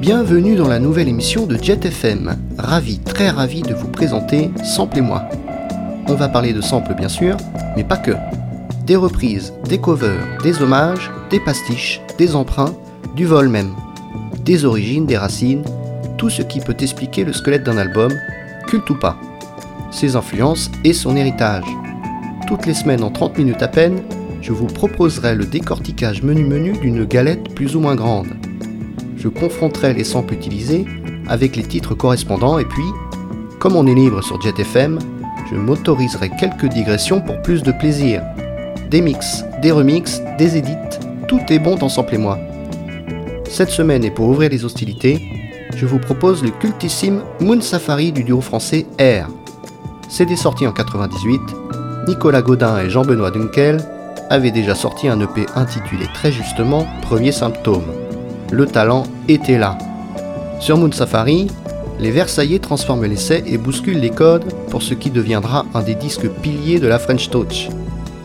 Bienvenue dans la nouvelle émission de Jet FM. Très ravi de vous présenter Sample et moi. On va parler de samples bien sûr, mais pas que. Des reprises, des covers, des hommages, des pastiches, des emprunts, du vol même. Des origines, des racines, tout ce qui peut expliquer le squelette d'un album, culte ou pas. Ses influences et son héritage. Toutes les semaines en 30 minutes à peine, je vous proposerai le décortiquage menu d'une galette plus ou moins grande. Je confronterai les samples utilisés avec les titres correspondants et puis, comme on est libre sur Jet FM, je m'autoriserai quelques digressions pour plus de plaisir. Des mix, des remixes, des édits, tout est bon dans Sample et moi. Cette semaine et pour ouvrir les hostilités, je vous propose le cultissime Moon Safari du duo français Air. CD sorti en 1998, Nicolas Godin et Jean-Benoît Dunckel avaient déjà sorti un EP intitulé très justement « Premier symptôme ». Le talent était là. Sur Moon Safari, les Versaillais transforment l'essai et bousculent les codes pour ce qui deviendra un des disques piliers de la French Touch.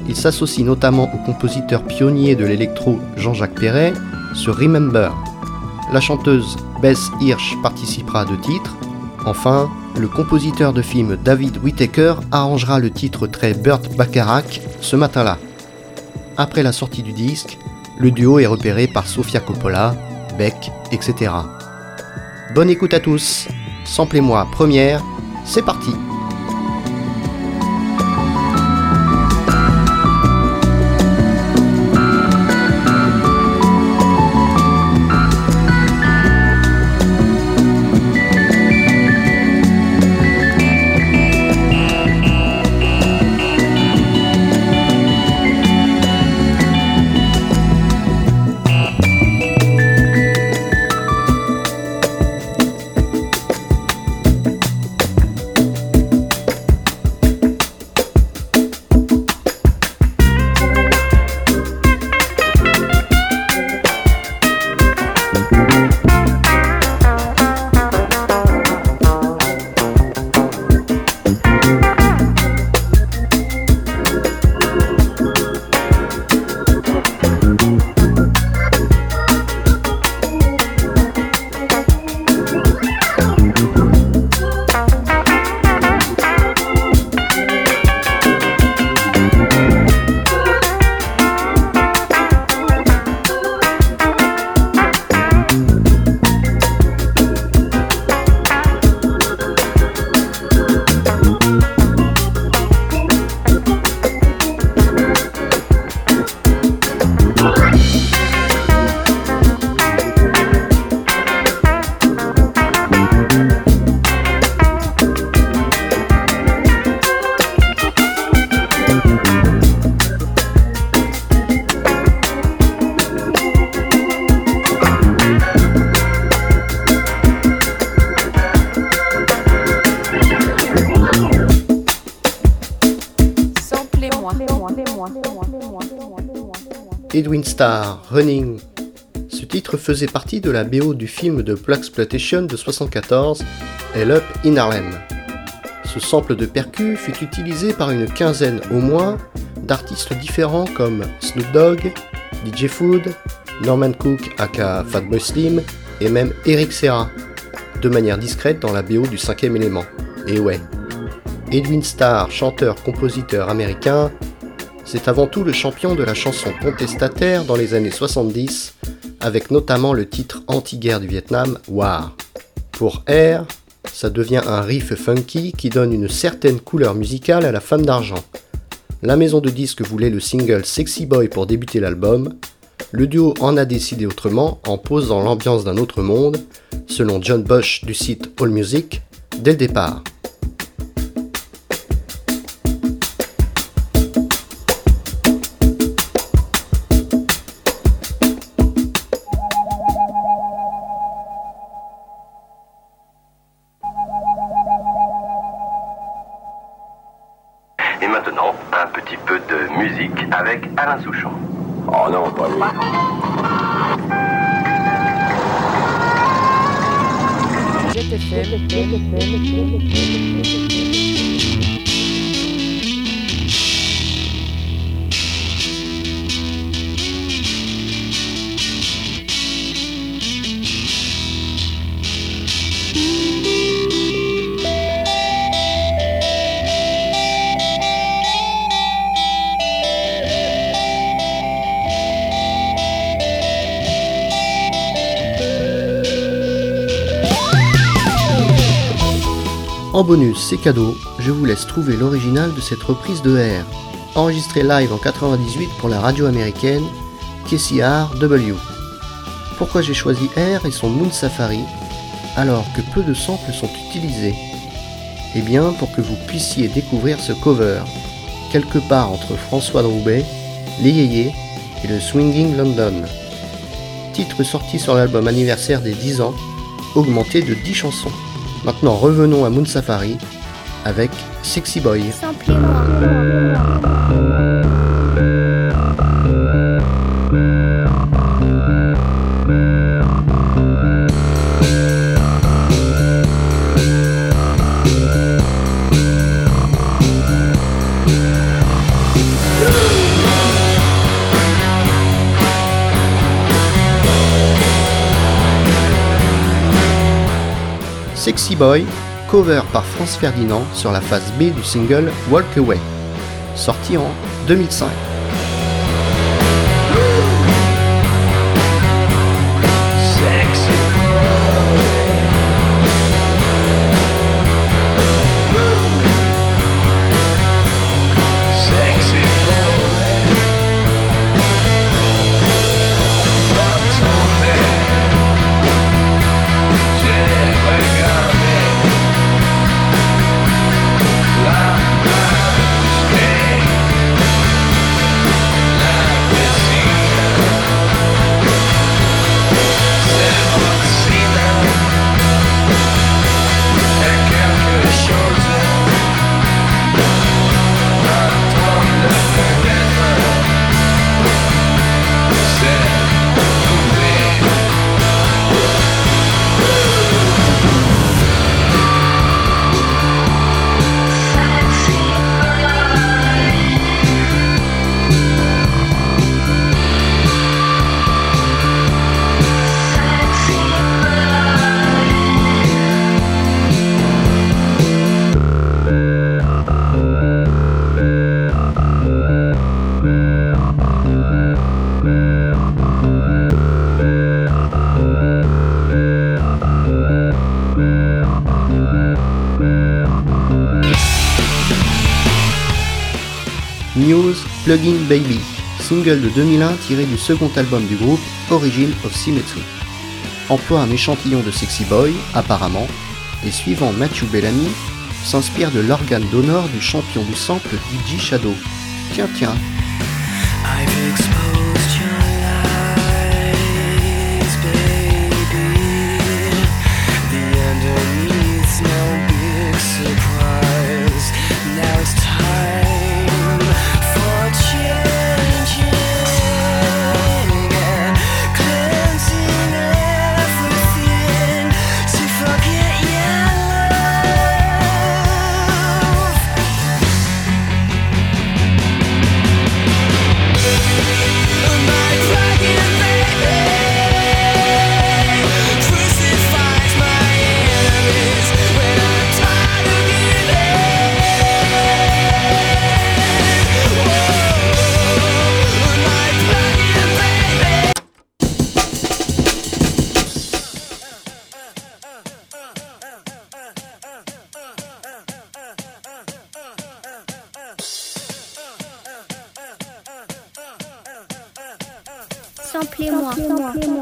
Il s'associe notamment au compositeur pionnier de l'électro Jean-Jacques Perret sur Remember. La chanteuse Beth Hirsch participera à 2 titres. Enfin, le compositeur de film David Whitaker arrangera le titre très Burt Bacharach ce matin-là. Après la sortie du disque, le duo est repéré par Sofia Coppola, Beck, etc. Bonne écoute à tous. Sample et moi première, c'est parti. Edwin Starr, Running. Ce titre faisait partie de la BO du film de Blaxploitation de 1974, Hell Up in Harlem. Ce sample de percu fut utilisé par une quinzaine au moins d'artistes différents comme Snoop Dogg, DJ Food, Norman Cook aka Fatboy Slim et même Eric Serra, de manière discrète dans la BO du 5e élément. Et ouais, Edwin Starr, chanteur-compositeur américain, c'est avant tout le champion de la chanson contestataire dans les années 70, avec notamment le titre anti-guerre du Vietnam, War. Pour Air, ça devient un riff funky qui donne une certaine couleur musicale à la Femme d'Argent. La maison de disques voulait le single Sexy Boy pour débuter l'album, le duo en a décidé autrement en posant l'ambiance d'un autre monde, selon John Bush du site AllMusic, dès le départ. En bonus, c'est cadeau, je vous laisse trouver l'original de cette reprise de Air, enregistrée live en 1998 pour la radio américaine KCRW. Pourquoi j'ai choisi Air et son Moon Safari, alors que peu de samples sont utilisés? Eh bien, pour que vous puissiez découvrir ce cover, quelque part entre François de Roubaix, les Yéyés et le Swinging London. Titre sorti sur l'album anniversaire des 10 ans, augmenté de 10 chansons. Maintenant, revenons à Moon Safari avec Sexy Boy. Sexy Boy, cover par Franz Ferdinand sur la face B du single Walk Away, sorti en 2005. Muse, Plugin Baby, single de 2001 tiré du second album du groupe Origin of Symmetry. Emploie un échantillon de Sexy Boy, apparemment, et suivant Matthew Bellamy, s'inspire de l'organe d'honneur du champion du sample DJ Shadow. Tiens.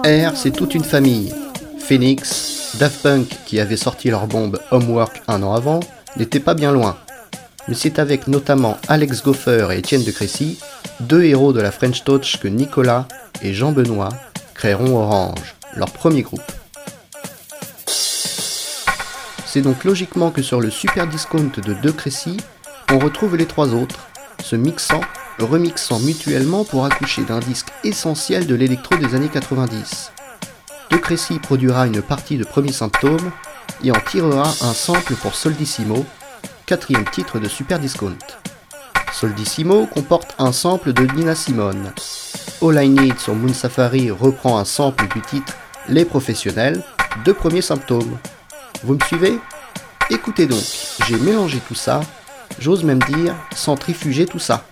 Air, c'est toute une famille. Phoenix, Daft Punk qui avait sorti leur bombe Homework un an avant, n'était pas bien loin. Mais c'est avec notamment Alex Gopher et Etienne de Crécy, deux héros de la French Touch que Nicolas et Jean-Benoît créeront Orange, leur premier groupe. C'est donc logiquement que sur le super discount de De Crécy, on retrouve les trois autres, se mixant, remixant mutuellement pour accoucher d'un disque essentiel de l'électro des années 90. De Crécy produira une partie de Premier Symptôme et en tirera un sample pour Soldissimo, quatrième titre de Super Discount. Soldissimo comporte un sample de Nina Simone. All I Need sur Moon Safari reprend un sample du titre Les Professionnels de Premier Symptôme. Vous me suivez? Écoutez donc, j'ai mélangé tout ça, j'ose même dire centrifugé tout ça.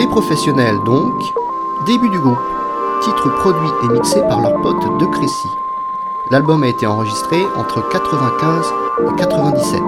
Les Professionnels donc, début du groupe, titre produit et mixé par leur pote de Crécy. L'album a été enregistré entre 95 et 97.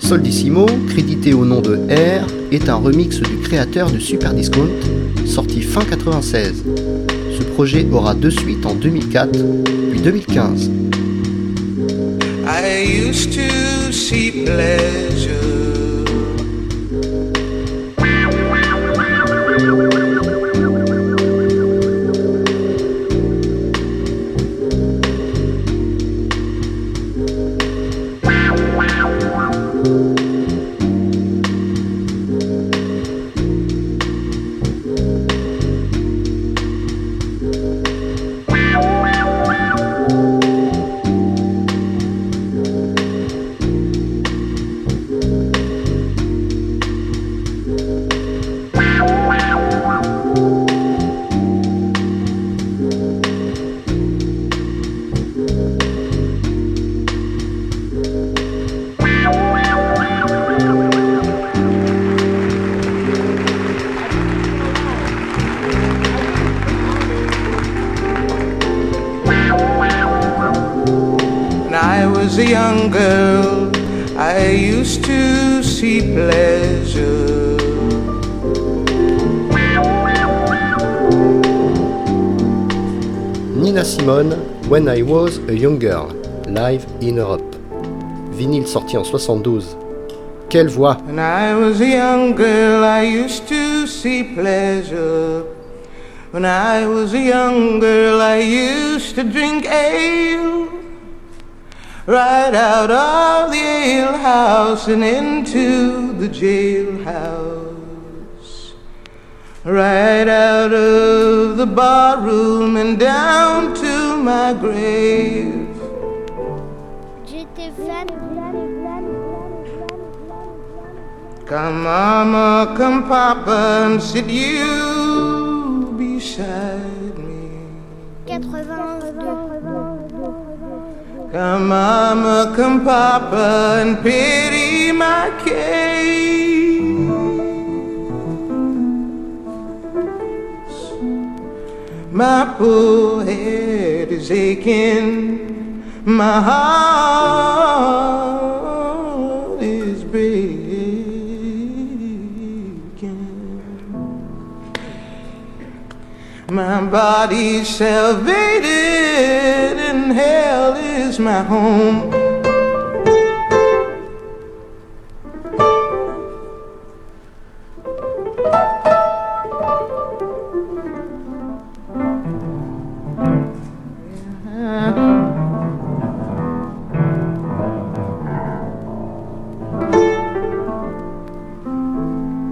Soldissimo, crédité au nom de Air, est un remix du créateur du Super Discount, sorti fin 96. Ce projet aura deux suites en 2004 puis 2015. I used to see pleasure. Nina Simone, When I Was a Young Girl, live in Europe. Vinyle sorti en 72. Quelle voix! When I was a young girl, I used to see pleasure. When I was a young girl, I used to drink ale. Right out of the ale house and into the jail house. Right out of the bar room and down to my grave. Come mama, come papa and sit you beside me. 80. Come mama, come papa, and pity my case. My poor head is aching, my heart is breaking. My body's salvated and hell is my home.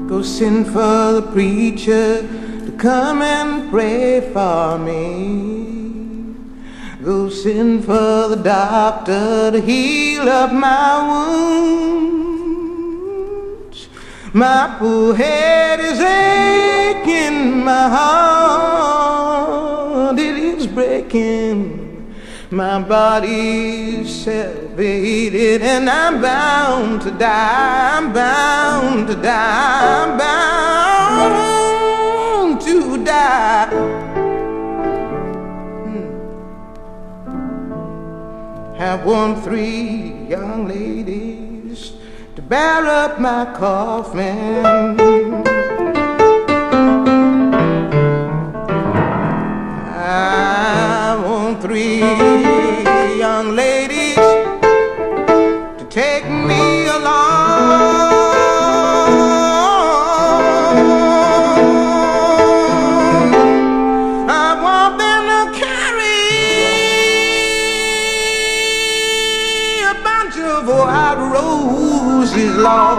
Go send for the preacher to come and pray for me. Go send for the doctor to heal up my wounds. My poor head is aching, my heart it is breaking, my body's salvated, and I'm bound to die, I'm bound to die, I'm bound to die. Have warmed 3 young ladies to bear up my coffin. I want 3 young ladies to take me along. I want them to roses, Lord,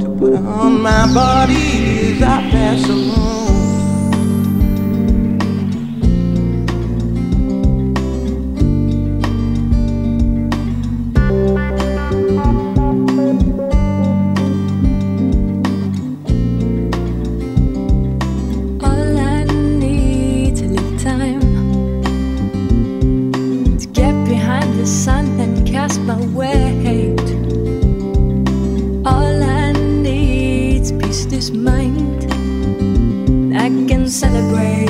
to put on my body as I pass along. All I need to live time, the sun and cast my weight. All I need's peace this mind. I can celebrate.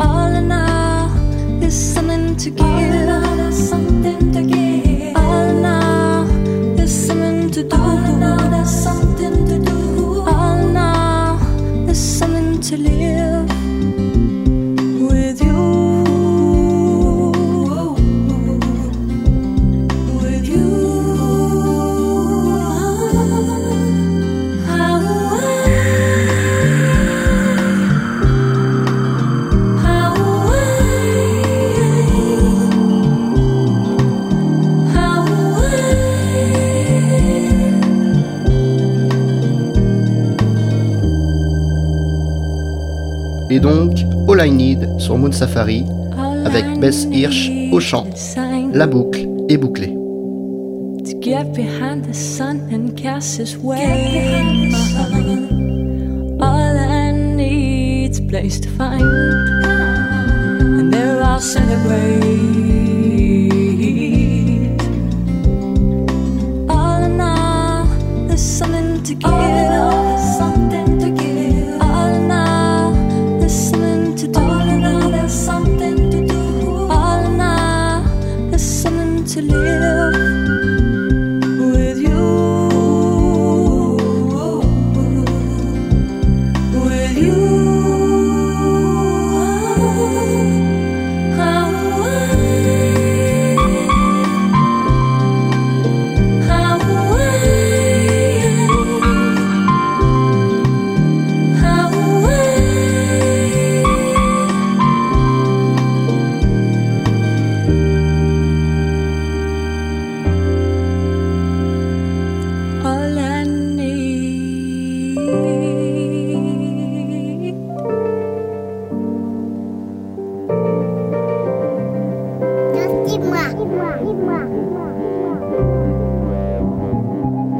All I know is something to give. All I know is something to give. All I know is something to do. All I know is something to do. All I know is something to live. Et donc, All I Need sur Moon Safari, avec Beth Hirsch au chant. La boucle est bouclée. To get behind the sun and cast his way. All I need's a place to find. And there I'll celebrate. All I know, there's something to give.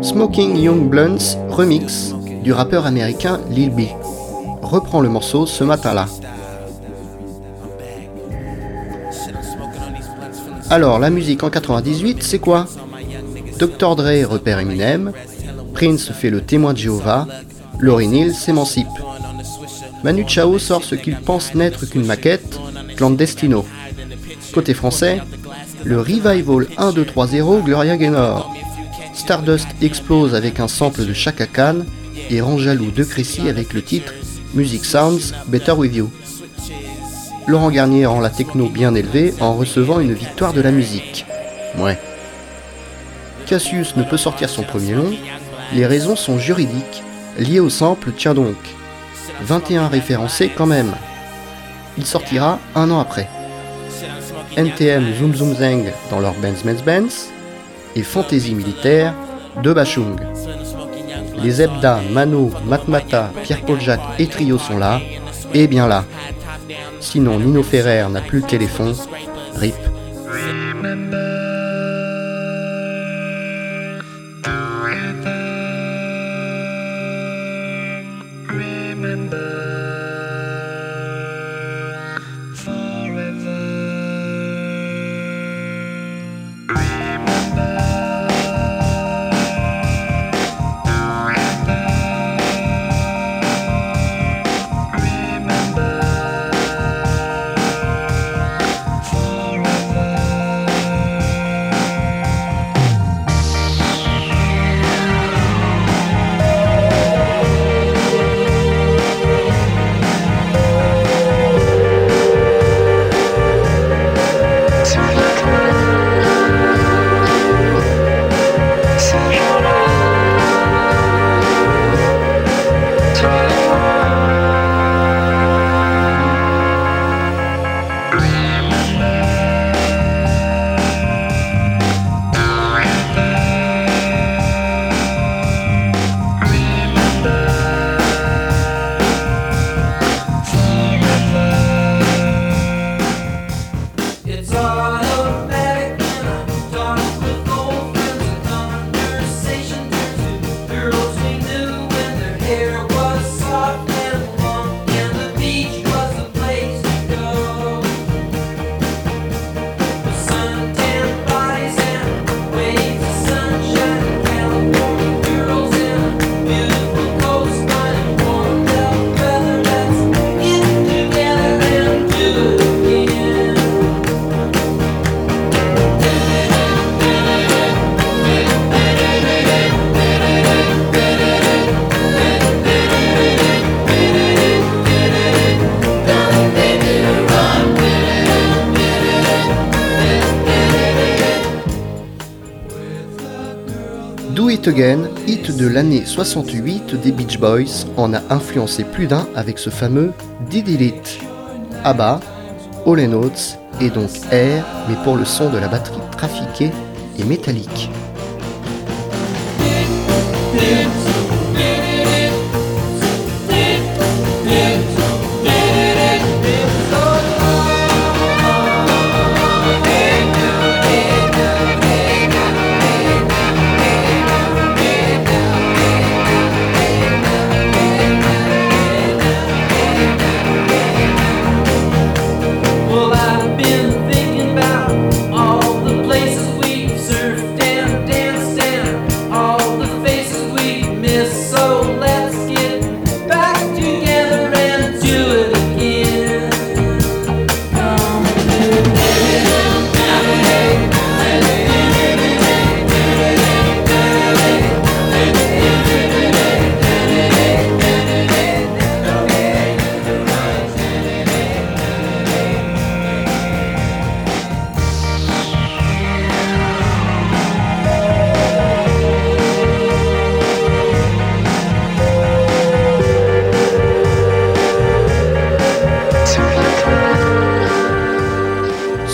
Smoking Young Blunts remix du rappeur américain Lil B reprend le morceau ce matin-là. Alors la musique en 98, c'est quoi ? Dr. Dre repère Eminem, Prince fait le témoin de Jéhovah, Lauryn Hill s'émancipe. Manu Chao sort ce qu'il pense n'être qu'une maquette, Clandestino. Côté français, le revival 1-2-3-0 Gloria Gaynor. Stardust explose avec un sample de Chaka Khan et rend jaloux de Crécy avec le titre Music Sounds Better With You. Laurent Garnier rend la techno bien élevée en recevant une victoire de la musique. Ouais. Cassius ne peut sortir son premier long, les raisons sont juridiques, liées au sample Tiens donc. 21 référencés quand même. Il sortira un an après. NTM Zoom Zoom Zeng dans leur Benz Benz Benz, et Fantaisie militaire de Bachung. Les Zebda, Mano, Matmata, Pierre-Paul Jacques et Trio sont là, et bien là. Sinon, Nino Ferrer n'a plus le téléphone. RIP. Again, hit de l'année 68 des Beach Boys, en a influencé plus d'un avec ce fameux Did It, ABBA, All & Oates et donc Air, mais pour le son de la batterie trafiquée et métallique.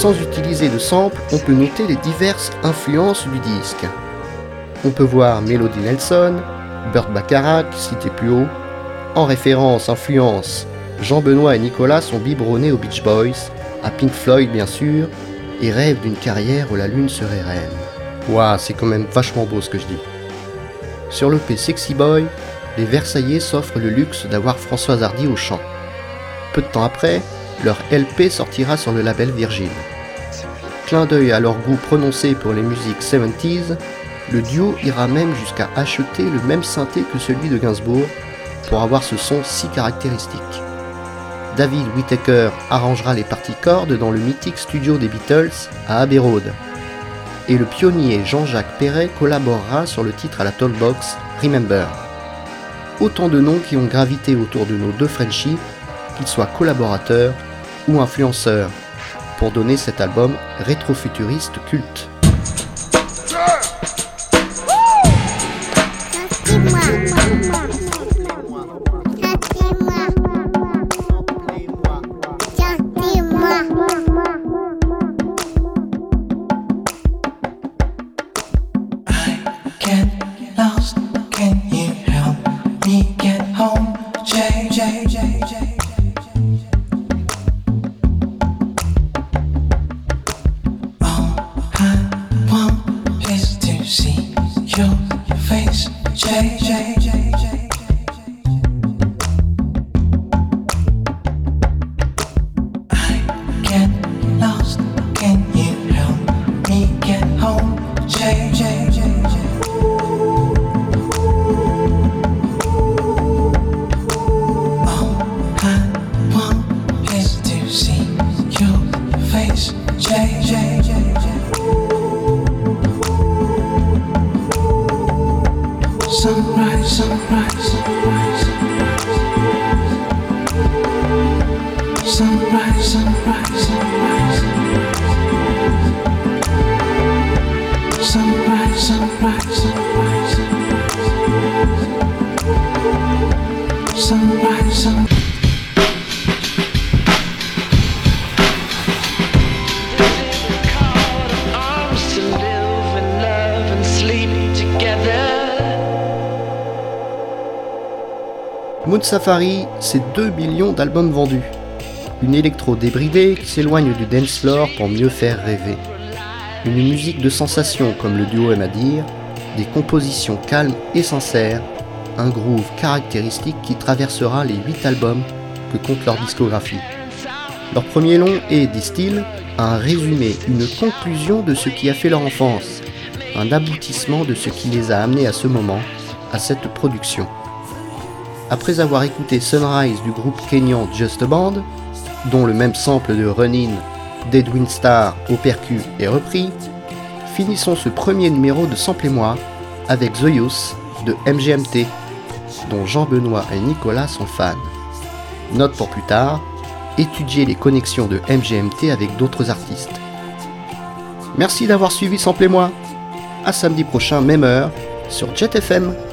Sans utiliser de sample, on peut noter les diverses influences du disque. On peut voir Melody Nelson, Burt Bacharach, cité plus haut. En référence, influence, Jean-Benoît et Nicolas sont biberonnés aux Beach Boys, à Pink Floyd bien sûr, et rêvent d'une carrière où la lune serait reine. Ouah, c'est quand même vachement beau ce que je dis. Sur l'EP Sexy Boy, les Versaillais s'offrent le luxe d'avoir Françoise Hardy au chant. Peu de temps après, leur LP sortira sur le label Virgin. Clin d'œil à leur goût prononcé pour les musiques 70s, le duo ira même jusqu'à acheter le même synthé que celui de Gainsbourg pour avoir ce son si caractéristique. David Whitaker arrangera les parties cordes dans le mythique studio des Beatles à Abbey Road. Et le pionnier Jean-Jacques Perret collaborera sur le titre à la Talkbox Remember. Autant de noms qui ont gravité autour de nos deux Frenchies, qu'ils soient collaborateurs ou influenceurs, pour donner cet album rétrofuturiste culte. I get lost, can you help? Moon Safari, c'est 2 millions d'albums vendus. Une électro débridée qui s'éloigne du dance floor pour mieux faire rêver. Une musique de sensations comme le duo aime à dire, des compositions calmes et sincères, un groove caractéristique qui traversera les 8 albums que compte leur discographie. Leur premier long est, disent-ils, un résumé, une conclusion de ce qui a fait leur enfance, un aboutissement de ce qui les a amenés à ce moment, à cette production. Après avoir écouté Sunrise du groupe kényan Just a Band, dont le même sample de Runnin d'Edwin Starr au percu est repris, finissons ce premier numéro de Sample et Moi avec The Youth de MGMT, dont Jean-Benoît et Nicolas sont fans. Note pour plus tard, étudiez les connexions de MGMT avec d'autres artistes. Merci d'avoir suivi Sample et Moi. À samedi prochain, même heure, sur Jet FM.